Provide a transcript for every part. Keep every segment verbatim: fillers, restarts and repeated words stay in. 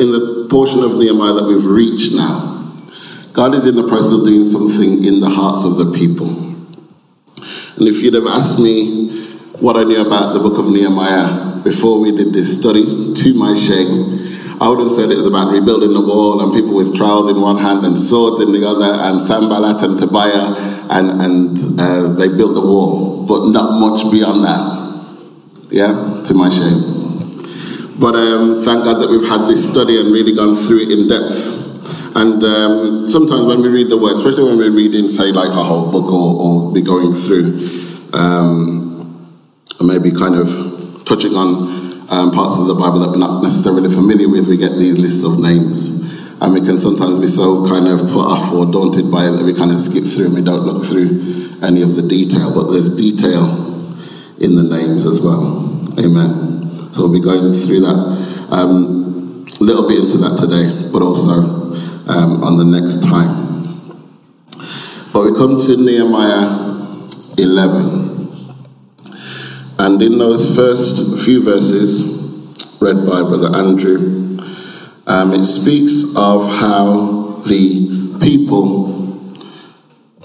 in the portion of Nehemiah that we've reached now, God is in the process of doing something in the hearts of the people. And if you'd have asked me what I knew about the book of Nehemiah before we did this study, to my shame, I would have said it was about rebuilding the wall and people with trowels in one hand and swords in the other, and Sanballat and Tobiah, and, and uh, they built the wall, but not much beyond that. Yeah, to my shame. But um, thank God that we've had this study and really gone through it in depth. And um, sometimes when we read the word, especially when we're reading, say, like a whole book, or, or be going through, um, maybe kind of touching on um, parts of the Bible that we're not necessarily familiar with, we get these lists of names. And we can sometimes be so kind of put off or daunted by it that we kind of skip through and we don't look through any of the detail. But there's detail in the names as well. Amen. So we'll be going through that, um, a little bit into that today, but also um, on the next time. But we come to Nehemiah eleven. And in those first few verses, read by Brother Andrew, um, it speaks of how the people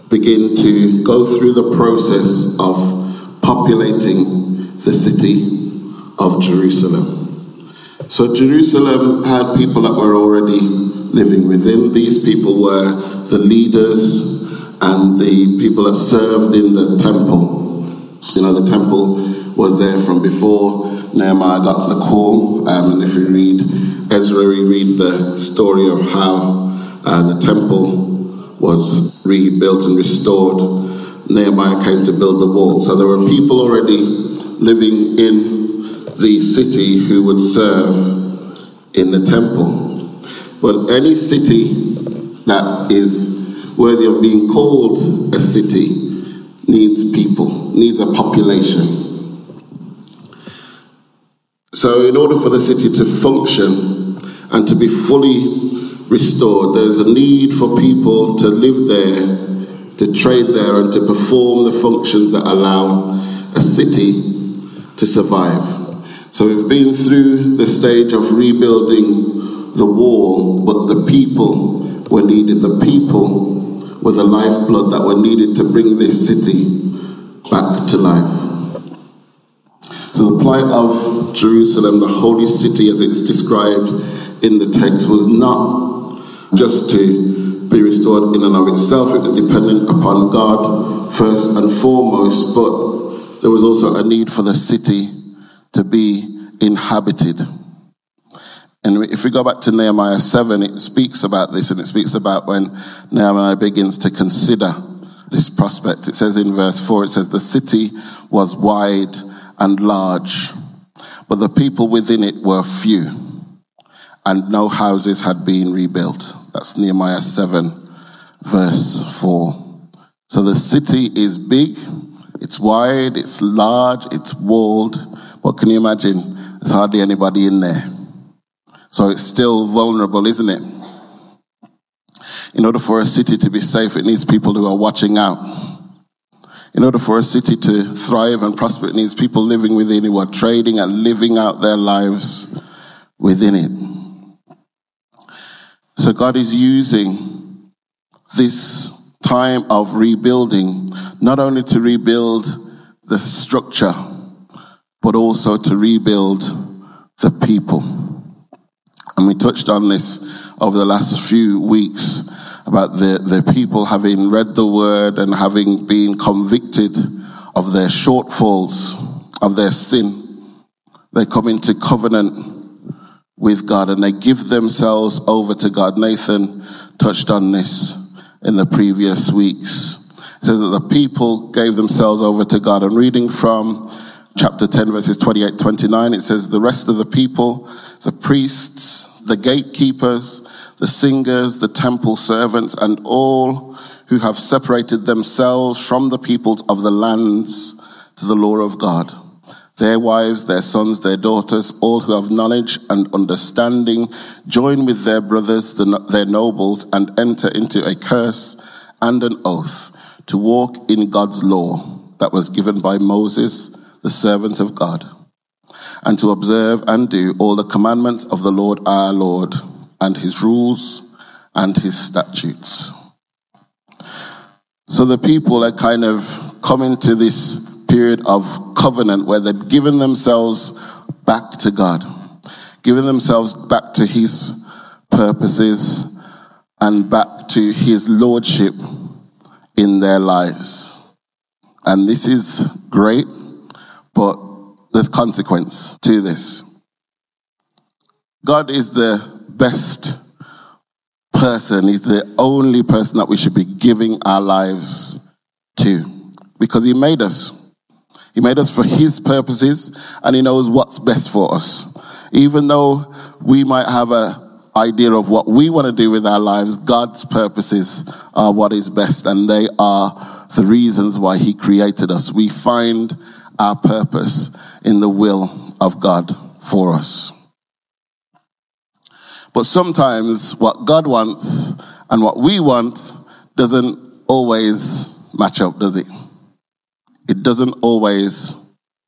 begin to go through the process of populating the city of Jerusalem. So Jerusalem had people that were already living within. These people were the leaders and the people that served in the temple. You know, the temple was there from before Nehemiah got the call. Um, and if you read Ezra, we read the story of how uh, the temple was rebuilt and restored. Nehemiah came to build the wall. So there were people already living in the city who would serve in the temple. But any city that is worthy of being called a city needs people, needs a population. So in order for the city to function and to be fully restored, there's a need for people to live there, to trade there, and to perform the functions that allow a city to survive. So we've been through the stage of rebuilding the wall, but the people were needed. The people were the lifeblood that were needed to bring this city back to life. So the plight of Jerusalem, the holy city as it's described in the text, was not just to be restored in and of itself. It was dependent upon God first and foremost, but there was also a need for the city to be inhabited. And if we go back to Nehemiah seven, it speaks about this, and it speaks about when Nehemiah begins to consider this prospect. It says in verse four, it says, the city was wide and large, but the people within it were few, and no houses had been rebuilt. That's Nehemiah seven, verse four. So the city is big, it's wide, it's large, it's walled, but can you imagine? There's hardly anybody in there. So it's still vulnerable, isn't it? In order for a city to be safe, it needs people who are watching out. In order for a city to thrive and prosper, it needs people living within it, who are trading and living out their lives within it. So God is using this time of rebuilding, not only to rebuild the structure, but also to rebuild the people. And we touched on this over the last few weeks about the, the people having read the word and having been convicted of their shortfalls, of their sin. They come into covenant with God and they give themselves over to God. Nathan touched on this in the previous weeks. It says that the people gave themselves over to God. And reading from chapter ten, verses twenty-eight to twenty-nine, it says, the rest of the people, the priests, the gatekeepers, the singers, the temple servants, and all who have separated themselves from the peoples of the lands to the law of God, their wives, their sons, their daughters, all who have knowledge and understanding, join with their brothers, their nobles, and enter into a curse and an oath to walk in God's law that was given by Moses, the servant of God, and to observe and do all the commandments of the Lord our Lord, and his rules and his statutes. So the people are kind of coming to this period of covenant where they've given themselves back to God, giving themselves back to his purposes and back to his lordship in their lives. And this is great, but there's consequence to this. God is the best person. He's the only person that we should be giving our lives to, because he made us. He made us for his purposes, and he knows what's best for us. Even though we might have an idea of what we want to do with our lives, God's purposes are what is best, and they are the reasons why he created us. We find our purpose in the will of God for us. But sometimes what God wants and what we want doesn't always match up, does it? It doesn't always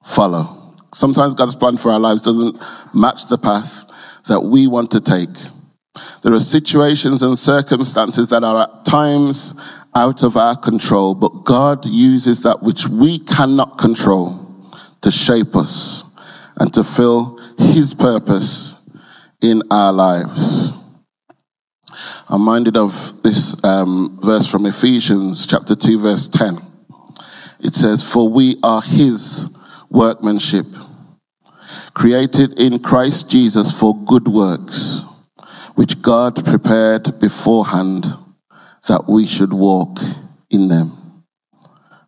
follow. Sometimes God's plan for our lives doesn't match the path that we want to take. There are situations and circumstances that are at times out of our control, but God uses that which we cannot control to shape us and to fill his purpose in our lives. I'm reminded of this um, verse from Ephesians chapter two, verse ten. It says, "For we are his workmanship, created in Christ Jesus for good works, which God prepared beforehand that we should walk in them."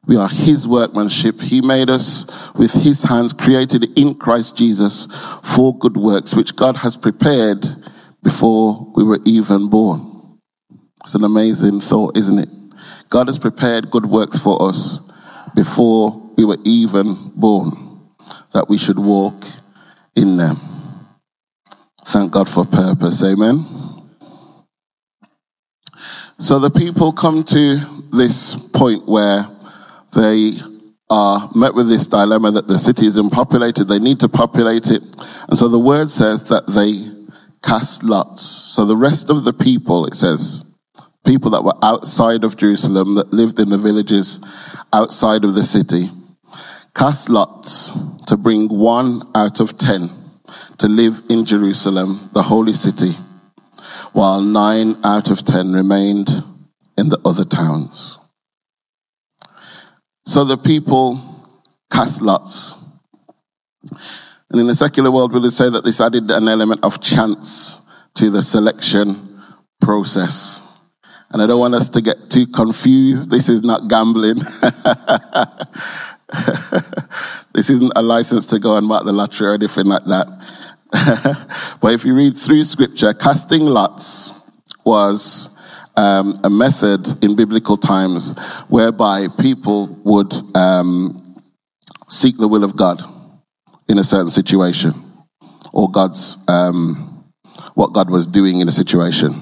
We are his workmanship. He made us with his hands, created in Christ Jesus for good works, which God has prepared before we were even born. It's an amazing thought, isn't it? God has prepared good works for us before we were even born, that we should walk in them. Thank God for purpose. Amen. So the people come to this point where they are met with this dilemma that the city is unpopulated. They need to populate it. And so the word says that they cast lots. So the rest of the people, it says, people that were outside of Jerusalem, that lived in the villages outside of the city, cast lots to bring one out of ten to live in Jerusalem, the holy city, while nine out of ten remained in the other towns. So the people cast lots. And in the secular world, we would say that this added an element of chance to the selection process. And I don't want us to get too confused. This is not gambling. This isn't a license to go and mark the lottery or anything like that. But if you read through scripture, casting lots was um, a method in biblical times whereby people would um, seek the will of God in a certain situation, or God's um, what God was doing in a situation.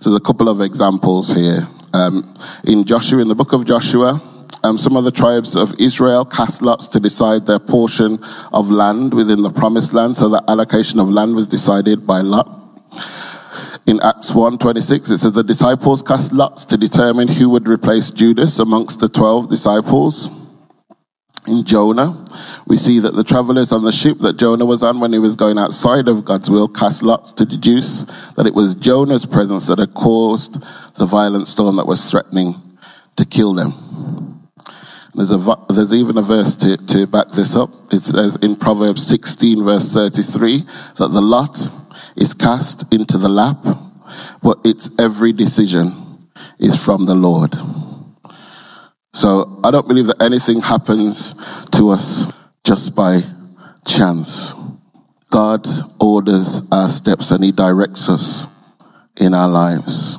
So there's a couple of examples here. Um, in Joshua, in the book of Joshua, um, some of the tribes of Israel cast lots to decide their portion of land within the promised land. So the allocation of land was decided by lot. In Acts one twenty-six, it says the disciples cast lots to determine who would replace Judas amongst the twelve disciples. In Jonah, we see that the travelers on the ship that Jonah was on when he was going outside of God's will cast lots to deduce that it was Jonah's presence that had caused the violent storm that was threatening to kill them. There's, a, there's even a verse to, to back this up. It says in Proverbs sixteen verse thirty-three that the lot is cast into the lap, but its every decision is from the Lord. So I don't believe that anything happens to us just by chance. God orders our steps and he directs us in our lives.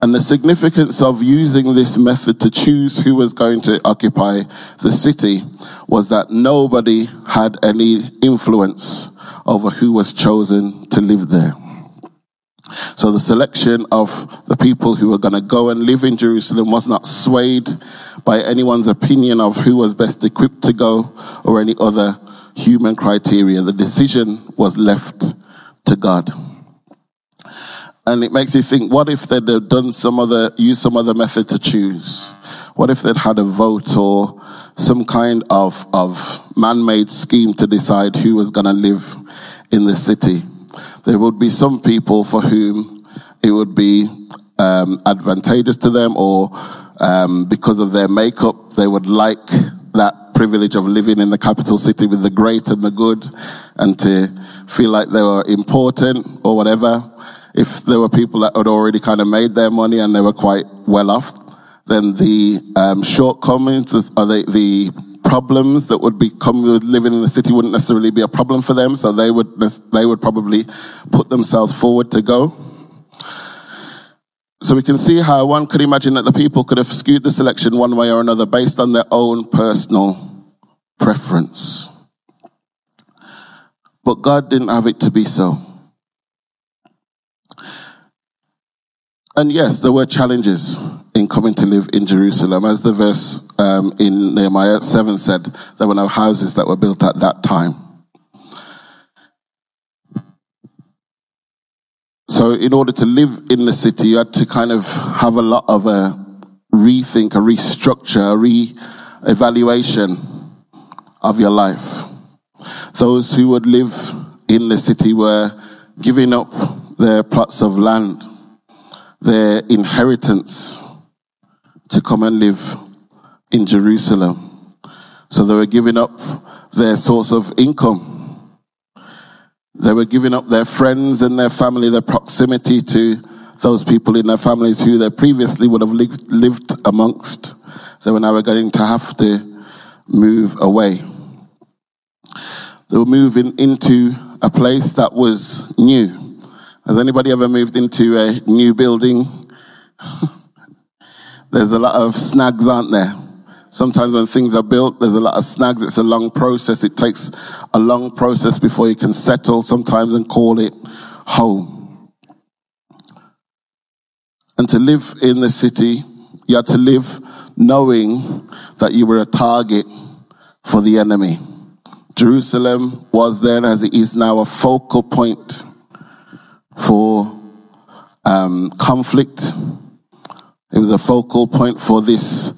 And the significance of using this method to choose who was going to occupy the city was that nobody had any influence over who was chosen to live there. So the selection of the people who were going to go and live in Jerusalem was not swayed by anyone's opinion of who was best equipped to go or any other human criteria. The decision was left to God. And it makes you think, what if they'd have done some other, used some other method to choose? What if they'd had a vote or some kind of, of man-made scheme to decide who was going to live in the city? There would be some people for whom it would be um, advantageous to them, or um, because of their makeup, they would like that privilege of living in the capital city with the great and the good, and to feel like they were important or whatever. If there were people that had already kind of made their money and they were quite well off, then the um, shortcomings or the, the problems that would be coming with living in the city wouldn't necessarily be a problem for them, so they would they would probably put themselves forward to go. So we can see how one could imagine that the people could have skewed the selection one way or another based on their own personal preference. But God didn't have it to be so. And yes, there were challenges in coming to live in Jerusalem. As the verse um, in Nehemiah seven said, there were no houses that were built at that time. So in order to live in the city, you had to kind of have a lot of a rethink, a restructure, a re-evaluation of your life. Those who would live in the city were giving up their plots of land, their inheritance, to come and live in Jerusalem. So they were giving up their source of income. They were giving up their friends and their family, their proximity to those people in their families who they previously would have lived, lived amongst. They were now going to have to move away. They were moving into a place that was new. Has anybody ever moved into a new building? There's a lot of snags, aren't there? Sometimes when things are built, there's a lot of snags. It's a long process. It takes a long process before you can settle sometimes and call it home. And to live in the city, you had to live knowing that you were a target for the enemy. Jerusalem was then, as it is now, a focal point for um, conflict. It was a focal point for this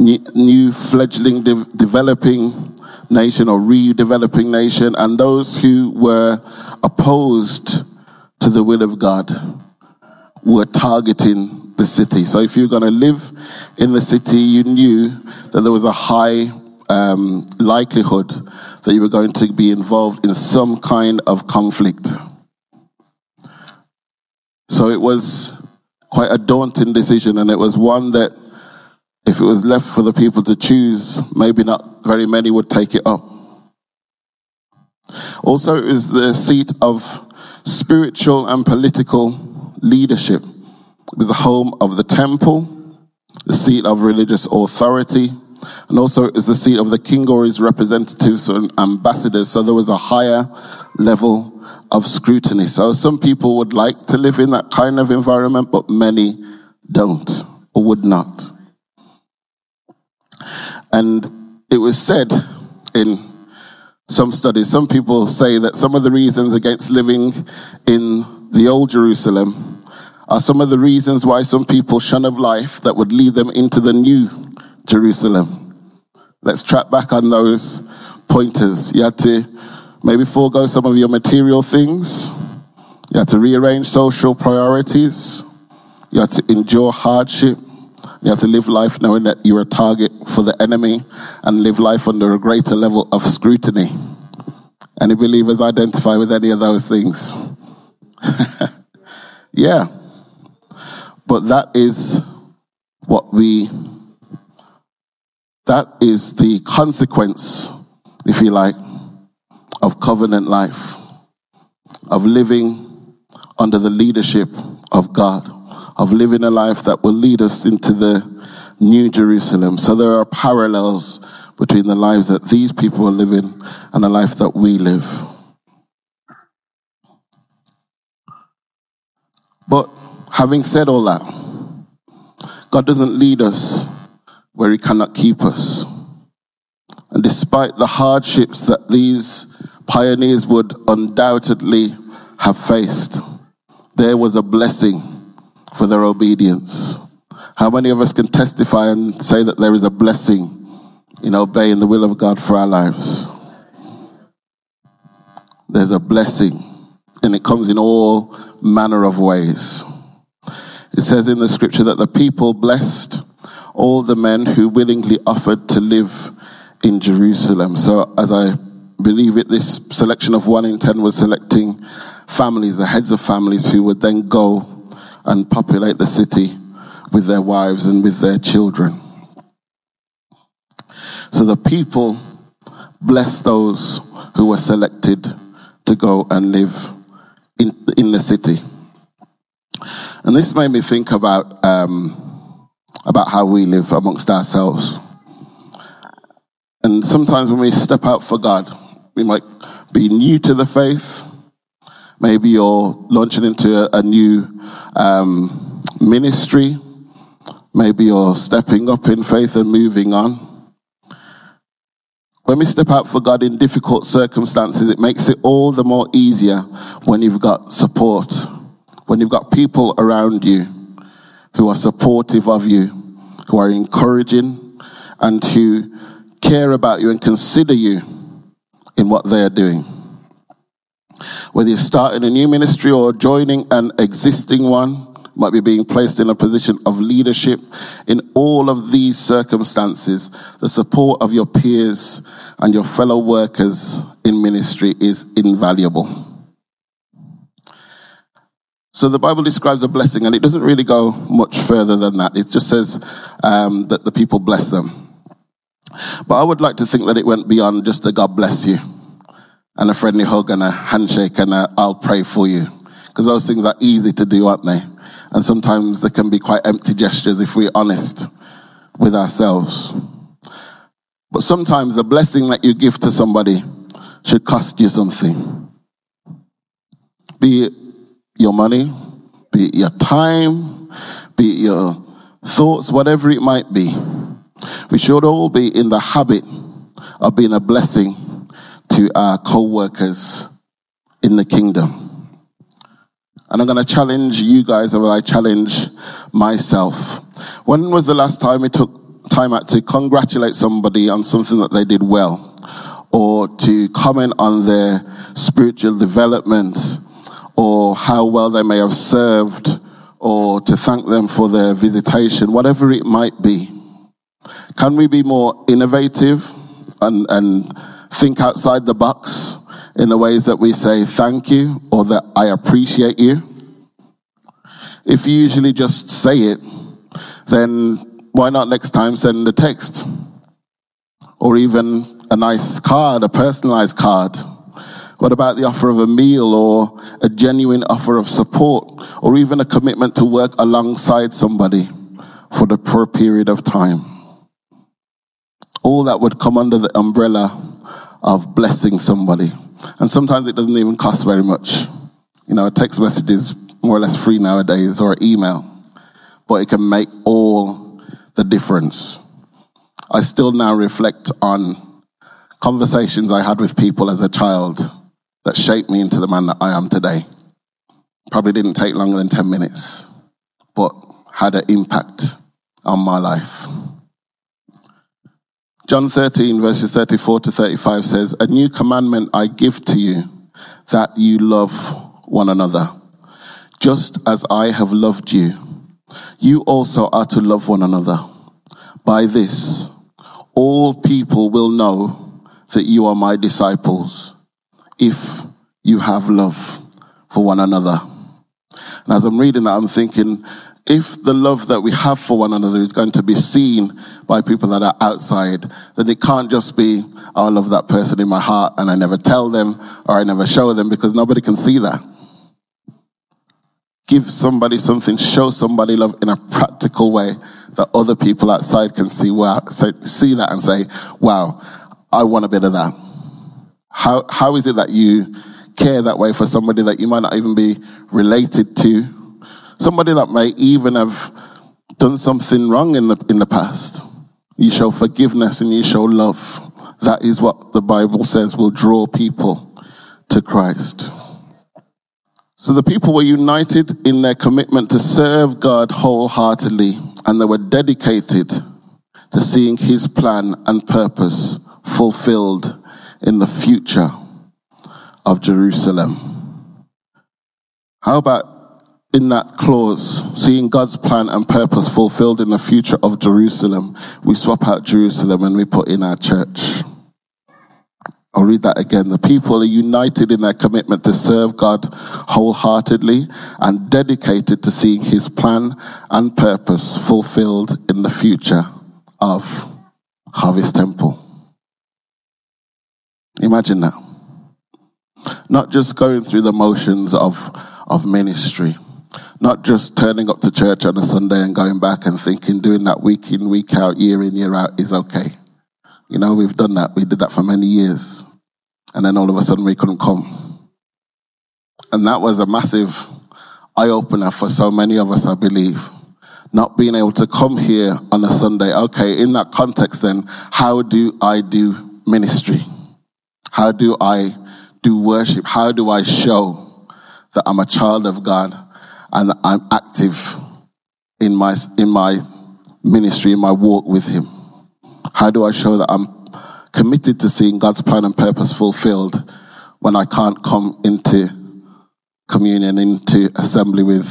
new fledgling de- developing nation or redeveloping nation, and those who were opposed to the will of God were targeting the city. So if you're going to live in the city, you knew that there was a high um, likelihood that you were going to be involved in some kind of conflict. So it was quite a daunting decision, and it was one that, if it was left for the people to choose, maybe not very many would take it up. Also, it was the seat of spiritual and political leadership. It was the home of the temple, the seat of religious authority, and also it was the seat of the king or his representatives and ambassadors, so there was a higher level of scrutiny. So some people would like to live in that kind of environment, but many don't or would not. And it was said in some studies, some people say that some of the reasons against living in the old Jerusalem are some of the reasons why some people shun of life that would lead them into the new Jerusalem. Let's track back on those pointers. You had to maybe forego some of your material things. You had to rearrange social priorities. You had to endure hardship. You have to live life knowing that you're a target for the enemy, and live life under a greater level of scrutiny. Any believers identify with any of those things? Yeah. But that is what we, that is the consequence, if you like, of covenant life, of living under the leadership of God, of living a life that will lead us into the new Jerusalem. So there are parallels between the lives that these people are living and the life that we live. But having said all that, God doesn't lead us where he cannot keep us. And this, despite the hardships that these pioneers would undoubtedly have faced, there was a blessing for their obedience. How many of us can testify and say that there is a blessing in obeying the will of God for our lives? There's a blessing, and it comes in all manner of ways. It says in the scripture that the people blessed all the men who willingly offered to live in Jerusalem. So as I believe it, this selection of one in ten was selecting families, the heads of families, who would then go and populate the city with their wives and with their children. So the people blessed those who were selected to go and live in, in the city. And this made me think about um, about how we live amongst ourselves. And sometimes when we step out for God, we might be new to the faith. Maybe you're launching into a, a new um, ministry. Maybe you're stepping up in faith and moving on. When we step out for God in difficult circumstances, it makes it all the more easier when you've got support, when you've got people around you who are supportive of you, who are encouraging, and who care about you and consider you in what they are doing. Whether you're starting a new ministry or joining an existing one, might be being placed in a position of leadership. In all of these circumstances, the support of your peers and your fellow workers in ministry is invaluable. So the Bible describes a blessing, and it doesn't really go much further than that. It just says um, that the people bless them. But I would like to think that it went beyond just a God bless you and a friendly hug and a handshake and a I'll pray for you. Because those things are easy to do, aren't they? And sometimes they can be quite empty gestures if we're honest with ourselves. But sometimes the blessing that you give to somebody should cost you something. Be it your money, be it your time, be it your thoughts, whatever it might be. We should all be in the habit of being a blessing to our co-workers in the kingdom. And I'm going to challenge you guys, or I challenge myself. When was the last time it took time out to congratulate somebody on something that they did well, or to comment on their spiritual development, or how well they may have served, or to thank them for their visitation, whatever it might be? Can we be more innovative and, and think outside the box in the ways that we say thank you or that I appreciate you? If you usually just say it, then why not next time send a text? Or even a nice card, a personalized card. What about the offer of a meal or a genuine offer of support, or even a commitment to work alongside somebody for the for a period of time? All that would come under the umbrella of blessing somebody. And sometimes it doesn't even cost very much. You know, a text message is more or less free nowadays, or an email. But it can make all the difference. I still now reflect on conversations I had with people as a child that shaped me into the man that I am today. Probably didn't take longer than ten minutes, but had an impact on my life. John thirteen, verses thirty-four to thirty-five says, "A new commandment I give to you, that you love one another. Just as I have loved you, you also are to love one another. By this, all people will know that you are my disciples, if you have love for one another." And as I'm reading that, I'm thinking, if the love that we have for one another is going to be seen by people that are outside, then it can't just be, oh, I love that person in my heart and I never tell them or I never show them, because nobody can see that. Give somebody something, show somebody love in a practical way that other people outside can see, wow, see that and say, wow, I want a bit of that. How how is it that you care that way for somebody that you might not even be related to? Somebody that may even have done something wrong in the in the past. You show forgiveness and you show love. That is what the Bible says will draw people to Christ. So the people were united in their commitment to serve God wholeheartedly, and they were dedicated to seeing his plan and purpose fulfilled in the future of Jerusalem. How about in that clause, seeing God's plan and purpose fulfilled in the future of Jerusalem, we swap out Jerusalem and we put in our church? I'll read that again. The people are united in their commitment to serve God wholeheartedly and dedicated to seeing his plan and purpose fulfilled in the future of Harvest Temple. Imagine that. Not just going through the motions of, of ministry. Not just turning up to church on a Sunday and going back and thinking doing that week in, week out, year in, year out is okay. You know, we've done that. We did that for many years. And then all of a sudden we couldn't come. And that was a massive eye-opener for so many of us, I believe. Not being able to come here on a Sunday. Okay, in that context then, how do I do ministry? How do I do worship? How do I show that I'm a child of God and I'm active in my in my ministry, in my walk with him? How do I show that I'm committed to seeing God's plan and purpose fulfilled when I can't come into communion, into assembly with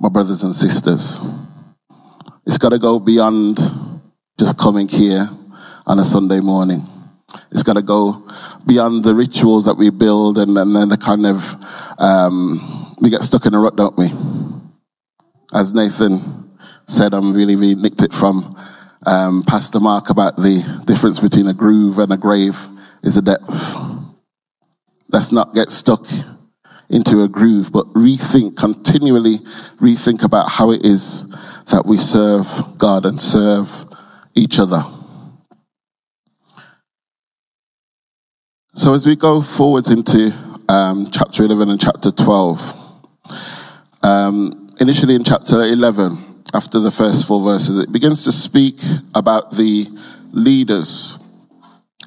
my brothers and sisters? It's got to go beyond just coming here on a Sunday morning. It's got to go beyond the rituals that we build and, and then the kind of, um, we get stuck in a rut, don't we? As Nathan said, I'm really, really nicked it from um, Pastor Mark about the difference between a groove and a grave is a depth. Let's not get stuck into a groove, but rethink, continually rethink about how it is that we serve God and serve each other. So as we go forwards into um, chapter eleven and chapter twelve, um, initially in chapter eleven, after the first four verses, it begins to speak about the leaders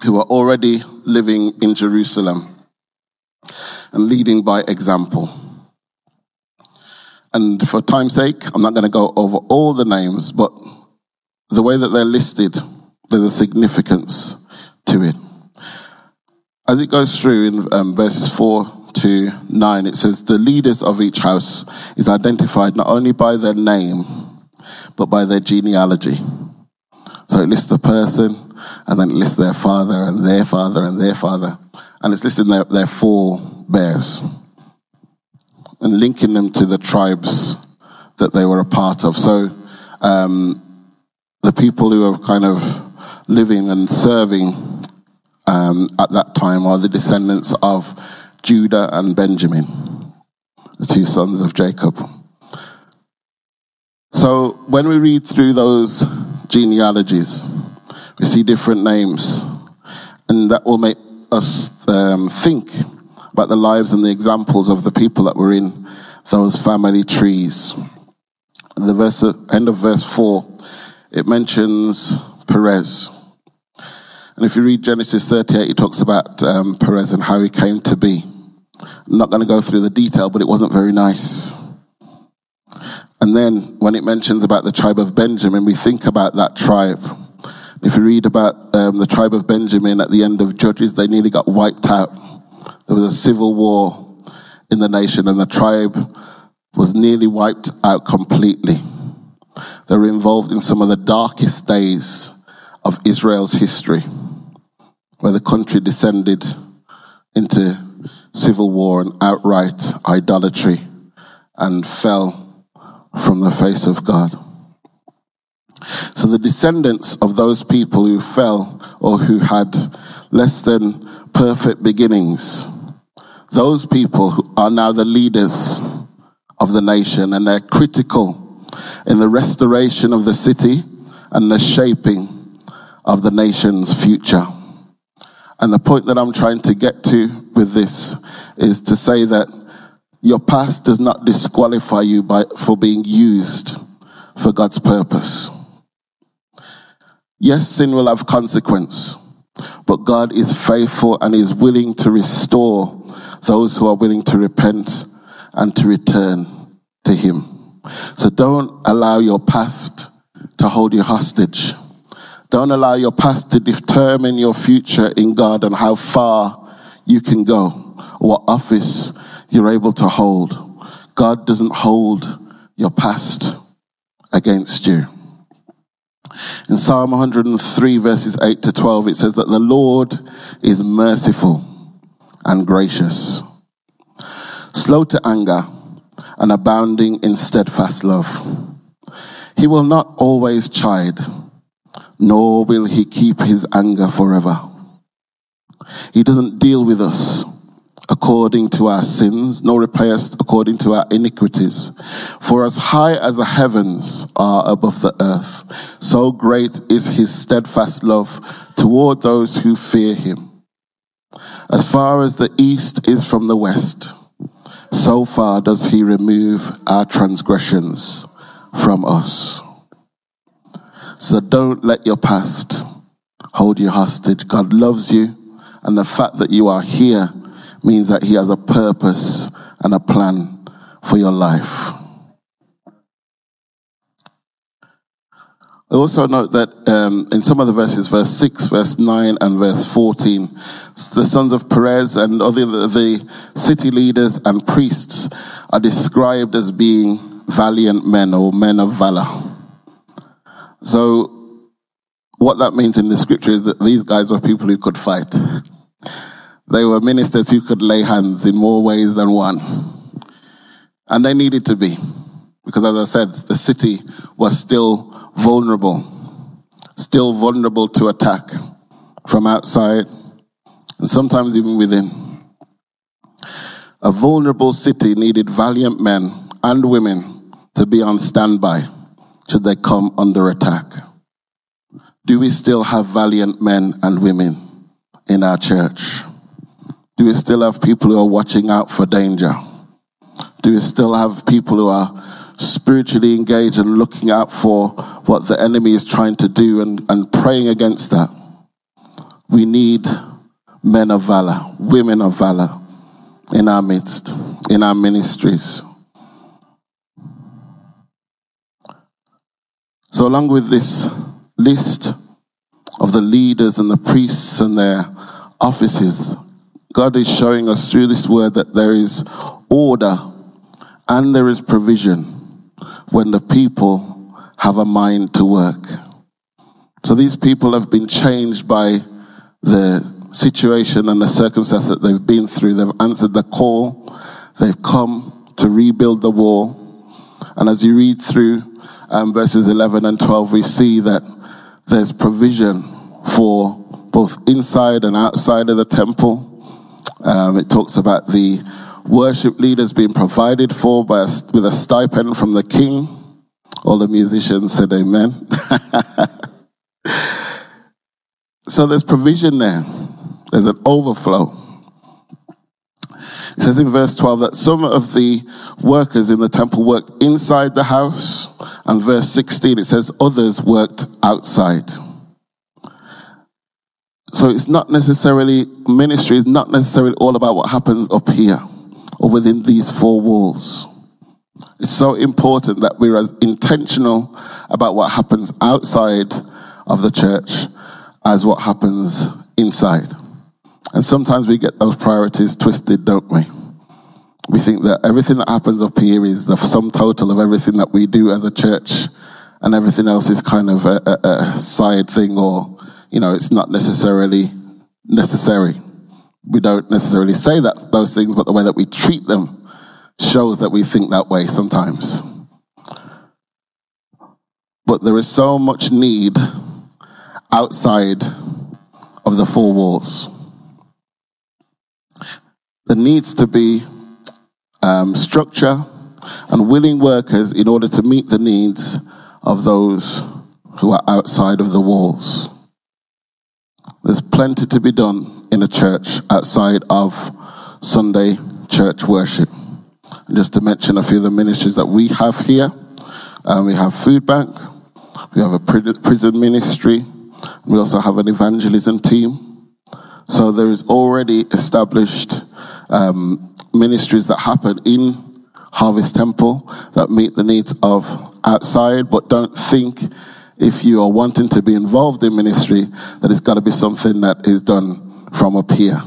who are already living in Jerusalem and leading by example. And for time's sake, I'm not going to go over all the names, but the way that they're listed, there's a significance to it. As it goes through in um, verses four to nine, it says, the leaders of each house is identified not only by their name, but by their genealogy. So it lists the person, and then it lists their father, and their father, and their father. And it's listing their, their forebears, and linking them to the tribes that they were a part of. So um, the people who are kind of living and serving Um, at that time are the descendants of Judah and Benjamin, the two sons of Jacob. So when we read through those genealogies, we see different names, and that will make us um, think about the lives and the examples of the people that were in those family trees. At the verse, end of verse four, it mentions Perez. And if you read Genesis thirty-eight, it talks about um, Perez and how he came to be. I'm not going to go through the detail, but it wasn't very nice. And then when it mentions about the tribe of Benjamin, we think about that tribe. If you read about um, the tribe of Benjamin at the end of Judges, they nearly got wiped out. There was a civil war in the nation, and the tribe was nearly wiped out completely. They were involved in some of the darkest days of Israel's history, where the country descended into civil war and outright idolatry and fell from the face of God. So the descendants of those people who fell or who had less than perfect beginnings, those people who are now the leaders of the nation, and they're critical in the restoration of the city and the shaping of the nation's future. And the point that I'm trying to get to with this is to say that your past does not disqualify you by, for being used for God's purpose. Yes, sin will have consequence. But God is faithful and is willing to restore those who are willing to repent and to return to him. So don't allow your past to hold you hostage. Don't allow your past to determine your future in God and how far you can go, what office you're able to hold. God doesn't hold your past against you. In Psalm one hundred three, verses eight to twelve, it says that the Lord is merciful and gracious, slow to anger and abounding in steadfast love. He will not always chide, nor will he keep his anger forever. He doesn't deal with us according to our sins, nor repay us according to our iniquities. For as high as the heavens are above the earth, so great is his steadfast love toward those who fear him. As far as the east is from the west, so far does he remove our transgressions from us. So don't let your past hold you hostage. God loves you, and the fact that you are here means that he has a purpose and a plan for your life. I also note that um, in some of the verses, verse six, verse nine, and verse fourteen, the sons of Perez and other the city leaders and priests are described as being valiant men or men of valor. So what that means in the scripture is that these guys were people who could fight. They were ministers who could lay hands in more ways than one. And they needed to be, because as I said, the city was still vulnerable, still vulnerable to attack from outside and sometimes even within. A vulnerable city needed valiant men and women to be on standby should they come under attack. Do we still have valiant men and women in our church? Do we still have people who are watching out for danger? Do we still have people who are spiritually engaged and looking out for what the enemy is trying to do and, and praying against that? We need men of valor, women of valor in our midst, in our ministries. So along with this list of the leaders and the priests and their offices, God is showing us through this word that there is order and there is provision when the people have a mind to work. So these people have been changed by the situation and the circumstance that they've been through. They've answered the call. They've come to rebuild the wall. And as you read through um, verses eleven and twelve, we see that there's provision for both inside and outside of the temple. Um, it talks about the worship leaders being provided for by a, with a stipend from the king. All the musicians said amen. So there's provision there. There's an overflow. It says in verse twelve that some of the workers in the temple worked inside the house. And verse sixteen, it says others worked outside. So it's not necessarily, ministry is not necessarily all about what happens up here or within these four walls. It's so important that we're as intentional about what happens outside of the church as what happens inside. And sometimes we get those priorities twisted, don't we? We think that everything that happens up here is the sum total of everything that we do as a church, and everything else is kind of a, a, a side thing, or you know, it's not necessarily necessary. We don't necessarily say that those things, but the way that we treat them shows that we think that way sometimes. But there is so much need outside of the four walls. There needs to be um, structure and willing workers in order to meet the needs of those who are outside of the walls. There's plenty to be done in a church outside of Sunday church worship. And just to mention a few of the ministries that we have here, um, we have food bank, we have a prison ministry, we also have an evangelism team, So there is already established um, ministries that happen in Harvest Temple that meet the needs of outside, but don't think if you are wanting to be involved in ministry that it's got to be something that is done from up here.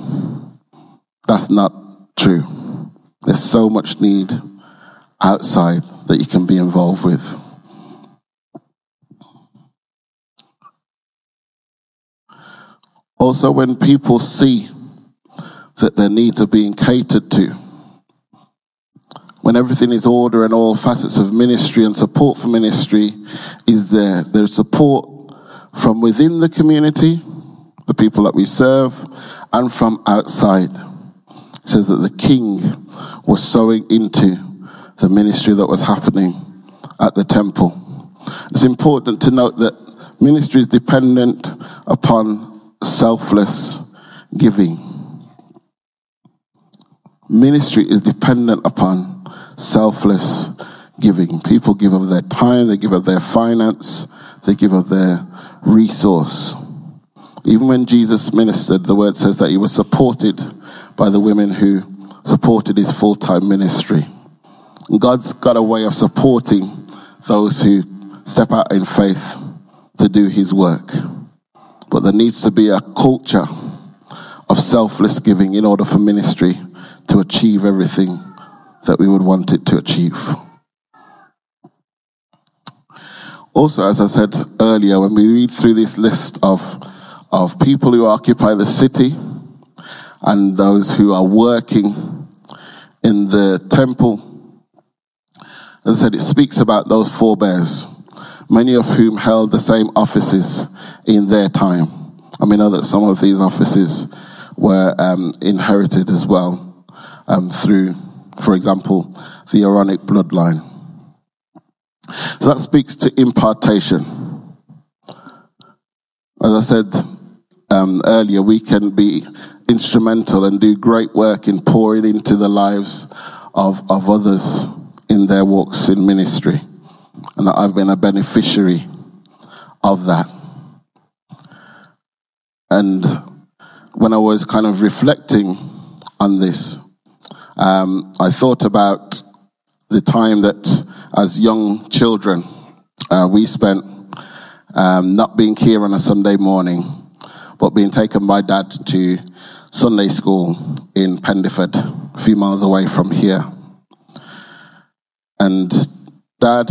That's not true. There's so much need outside that you can be involved with. Also, when people see that their needs are being catered to, when everything is order and all facets of ministry and support for ministry is there, there's support from within the community, the people that we serve, and from outside. It says that the king was sowing into the ministry that was happening at the temple. It's important to note that ministry is dependent upon selfless giving. Ministry is dependent upon selfless giving. People give of their time, they give of their finance, they give of their resource. Even when Jesus ministered, the word says that he was supported by the women who supported his full-time ministry. And God's got a way of supporting those who step out in faith to do his work. But there needs to be a culture of selfless giving in order for ministry to achieve everything that we would want it to achieve. Also, as I said earlier, when we read through this list of, of people who occupy the city and those who are working in the temple, as I said, it speaks about those forebears, many of whom held the same offices in their time. And we know that some of these offices were um, inherited as well um, through, for example, the Aaronic bloodline. So that speaks to impartation. As I said um, earlier, we can be instrumental and do great work in pouring into the lives of, of others in their walks in ministry. And that I've been a beneficiary of that. And when I was kind of reflecting on this, um, I thought about the time that as young children uh, we spent um, not being here on a Sunday morning, but being taken by Dad to Sunday school in Pendeford, a few miles away from here. And Dad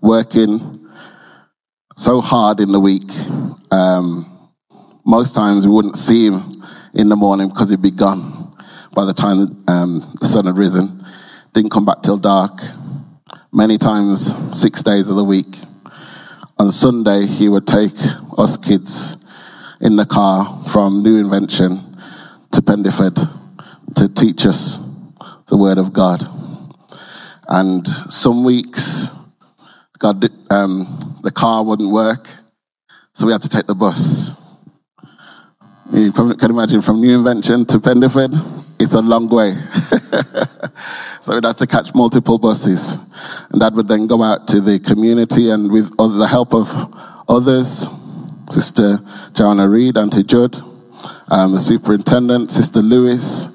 working so hard in the week. Um, most times we wouldn't see him in the morning because he'd be gone by the time um, the sun had risen. Didn't come back till dark. Many times, six days of the week. On Sunday, he would take us kids in the car from New Invention to Pendeford to teach us the Word of God. And some weeks, God did, um, the car wouldn't work, so we had to take the bus. You can imagine from New Invention to Pendeford, it's a long way. So we'd have to catch multiple buses. And Dad would then go out to the community, and with the help of others, Sister Joanna Reed, Auntie Judd, um, the superintendent, Sister Lewis,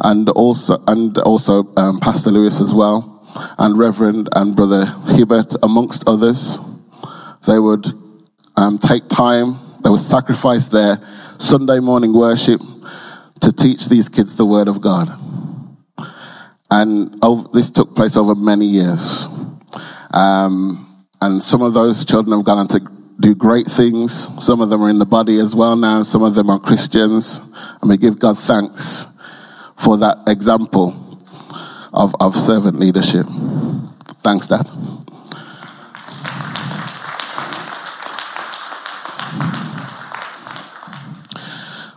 and also and also um, Pastor Lewis as well, and Reverend and Brother Hubert, amongst others. They would um, take time, they would sacrifice their Sunday morning worship to teach these kids the Word of God. And oh, this took place over many years. Um, and some of those children have gone on to do great things. Some of them are in the body as well now. Some of them are Christians. And we give God thanks for that example Of, of servant leadership. Thanks, Dad.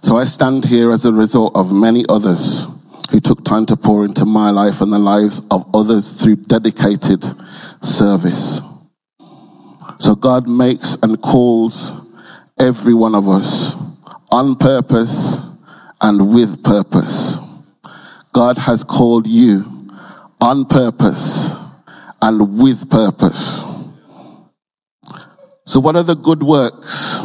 So I stand here as a result of many others who took time to pour into my life and the lives of others through dedicated service. So God makes and calls every one of us on purpose and with purpose. God has called you on purpose and with purpose. So what are the good works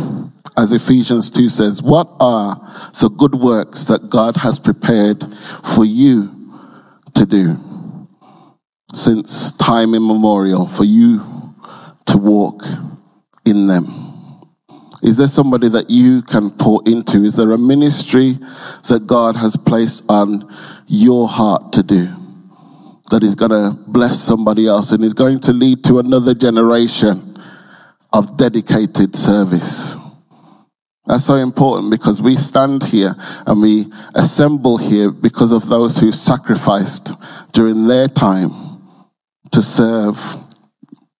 as Ephesians two says, what are the good works that God has prepared for you to do since time immemorial, for you to walk in them? Is there somebody that you can pour into? Is there a ministry that God has placed on your heart to do that is going to bless somebody else and is going to lead to another generation of dedicated service? That's so important, because we stand here and we assemble here because of those who sacrificed during their time to serve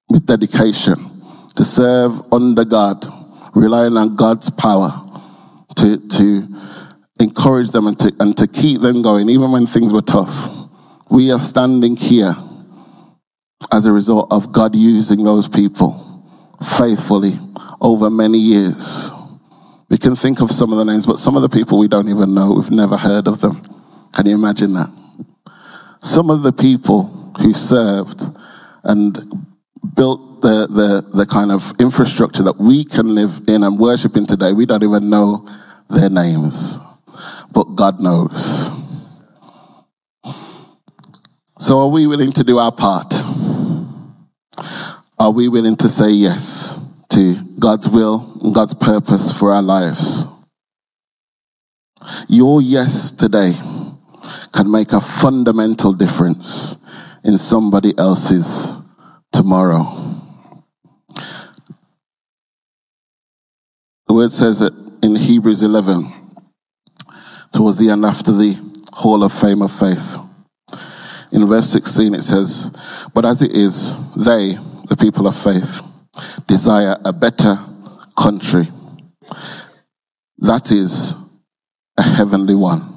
with dedication, to serve under God, relying on God's power to to encourage them and to, and to keep them going, even when things were tough. We are standing here as a result of God using those people faithfully over many years. We can think of some of the names, but some of the people we don't even know, we've never heard of them. Can you imagine that? Some of the people who served and built the, the, the kind of infrastructure that we can live in and worship in today, we don't even know their names. But God knows. So are we willing to do our part? Are we willing to say yes to God's will and God's purpose for our lives? Your yes today can make a fundamental difference in somebody else's tomorrow. The word says that in Hebrews eleven, towards the end after the Hall of Fame of Faith, in verse sixteen it says, but as it is, they, the people of faith, desire a better country, that is, a heavenly one.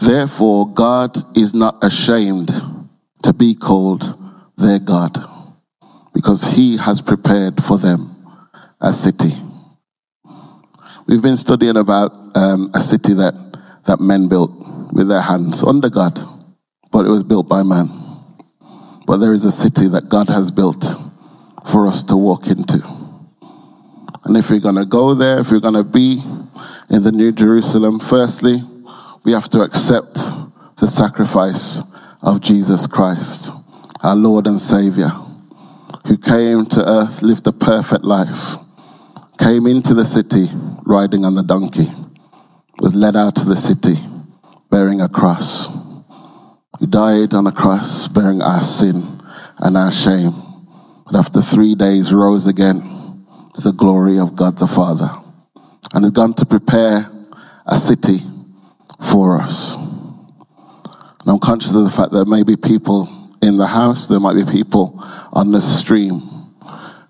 Therefore God is not ashamed to be called their God, because he has prepared for them a city. We've been studying about um, a city that, that men built with their hands under God, but it was built by man. But there is a city that God has built for us to walk into. And if we're going to go there, if we're going to be in the New Jerusalem, firstly, we have to accept the sacrifice of Jesus Christ, our Lord and Savior, who came to earth, lived a perfect life, came into the city riding on the donkey, was led out of the city bearing a cross. He died on a cross bearing our sin and our shame, but after three days rose again to the glory of God the Father, and has gone to prepare a city for us. And I'm conscious of the fact that maybe people in the house, there might be people on the stream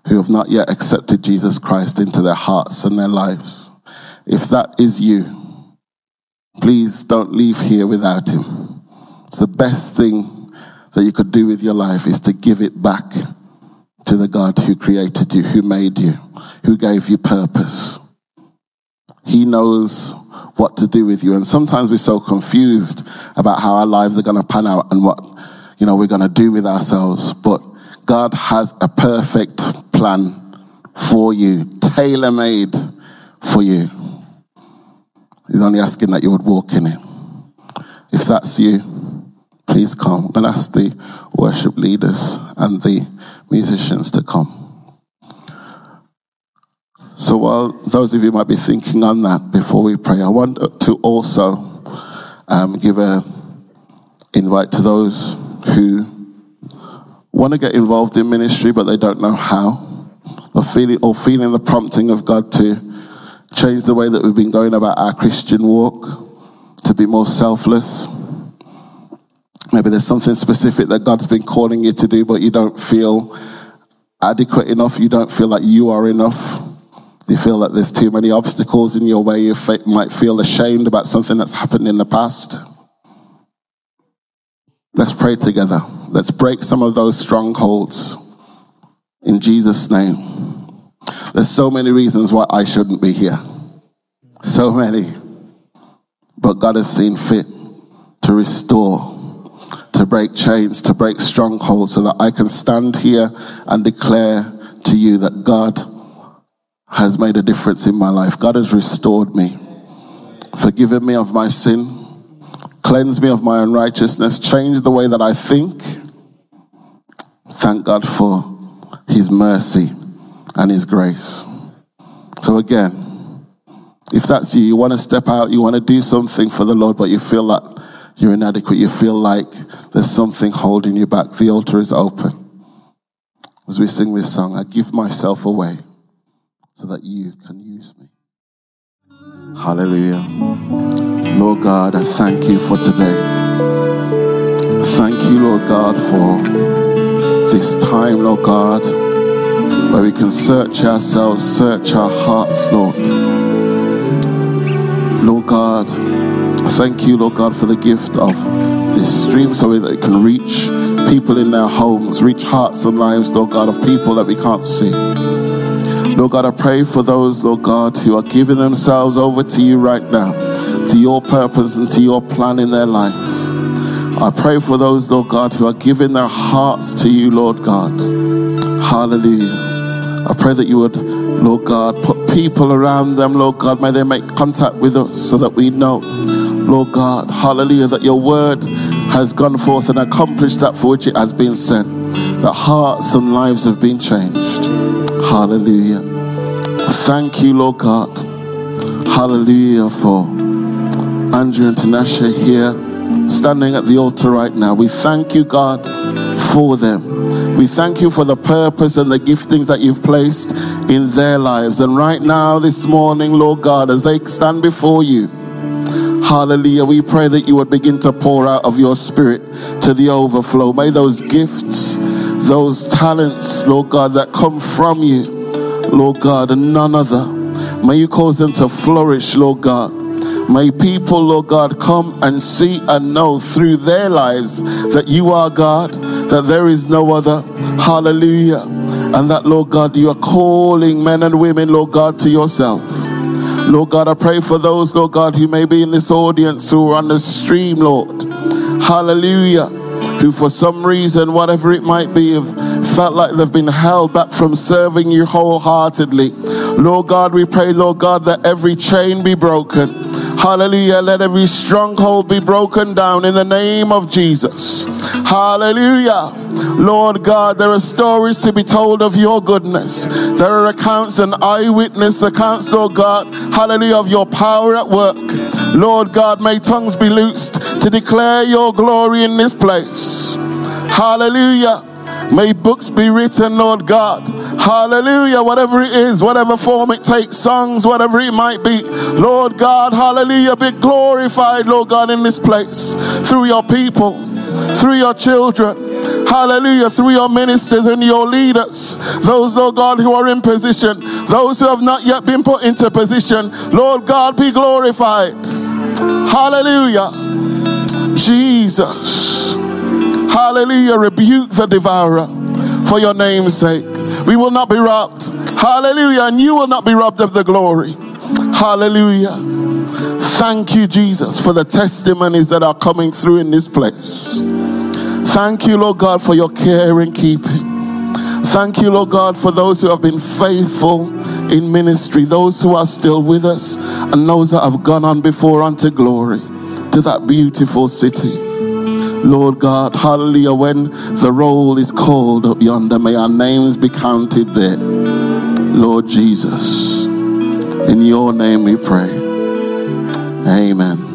who have not yet accepted Jesus Christ into their hearts and their lives. If that is you, please don't leave here without him. It's the best thing that you could do with your life is to give it back to the God who created you, who made you, who gave you purpose. He knows what to do with you. And sometimes we're so confused about how our lives are going to pan out and what you know, we're going to do with ourselves, but God has a perfect plan for you, tailor-made for you. He's only asking that you would walk in it. If that's you, please come. I'm going to ask the worship leaders and the musicians to come. So while those of you might be thinking on that before we pray, I want to also um, give a invite to those who want to get involved in ministry but they don't know how, or feeling, or feeling the prompting of God to change the way that we've been going about our Christian walk, to be more selfless. Maybe there's something specific that God's been calling you to do, but you don't feel adequate enough, you don't feel like you are enough, you feel that there's too many obstacles in your way, you fe- might feel ashamed about something that's happened in the past. Let's pray together. Let's break some of those strongholds in Jesus' name. There's so many reasons why I shouldn't be here. So many. But God has seen fit to restore, to break chains, to break strongholds, so that I can stand here and declare to you that God has made a difference in my life. God has restored me, forgiven me of my sin, cleansed me of my unrighteousness, changed the way that I think. Thank God for his mercy and his grace. So again, if that's you, you want to step out, you want to do something for the Lord, but you feel that you're inadequate, you feel like there's something holding you back, the altar is open. As we sing this song, I give myself away so that you can use me. Hallelujah. Lord God, I thank you for today. Thank you, Lord God, for this time, Lord God, where we can search ourselves, search our hearts, Lord. Lord God, I thank you, Lord God, for the gift of this stream so that it can reach people in their homes, reach hearts and lives, Lord God, of people that we can't see. Lord God, I pray for those, Lord God, who are giving themselves over to you right now, to your purpose and to your plan in their life. I pray for those, Lord God, who are giving their hearts to you, Lord God. Hallelujah. I pray that you would, Lord God, put people around them, Lord God. May they make contact with us so that we know, Lord God, hallelujah, that your word has gone forth and accomplished that for which it has been sent, that hearts and lives have been changed. Hallelujah. Thank you, Lord God. Hallelujah for Andrew and Tinashe here, standing at the altar right now. We thank you, God, for them. We thank you for the purpose and the gifting that you've placed in their lives. And right now, this morning, Lord God, as they stand before you, hallelujah, we pray that you would begin to pour out of your spirit to the overflow. May those gifts, those talents, Lord God, that come from you, Lord God, and none other, may you cause them to flourish, Lord God. May people, Lord God, come and see and know through their lives that you are God, that there is no other. Hallelujah. And that, Lord God, you are calling men and women, Lord God, to yourself. Lord God, I pray for those, Lord God, who may be in this audience, who are on the stream, Lord. Hallelujah. Who for some reason, whatever it might be, have felt like they've been held back from serving you wholeheartedly. Lord God, we pray, Lord God, that every chain be broken. Hallelujah. Let every stronghold be broken down in the name of Jesus. Hallelujah. Lord God, there are stories to be told of your goodness. There are accounts and eyewitness accounts, Lord God, hallelujah, of your power at work. Lord God, may tongues be loosed to declare your glory in this place. Hallelujah. May books be written, Lord God. Hallelujah. Whatever it is, whatever form it takes, songs, whatever it might be, Lord God, hallelujah, be glorified, Lord God, in this place through your people, through your children. Hallelujah, through your ministers and your leaders, those, Lord God, who are in position, those who have not yet been put into position, Lord God, be glorified. Hallelujah. Jesus. Hallelujah. Rebuke the devourer for your name's sake. We will not be robbed. Hallelujah. And you will not be robbed of the glory. Hallelujah. Thank you, Jesus, for the testimonies that are coming through in this place. Thank you, Lord God, for your care and keeping. Thank you, Lord God, for those who have been faithful in ministry, those who are still with us, and those that have gone on before unto glory, to that beautiful city. Lord God, hallelujah, when the roll is called up yonder, may our names be counted there. Lord Jesus, in your name we pray. Amen.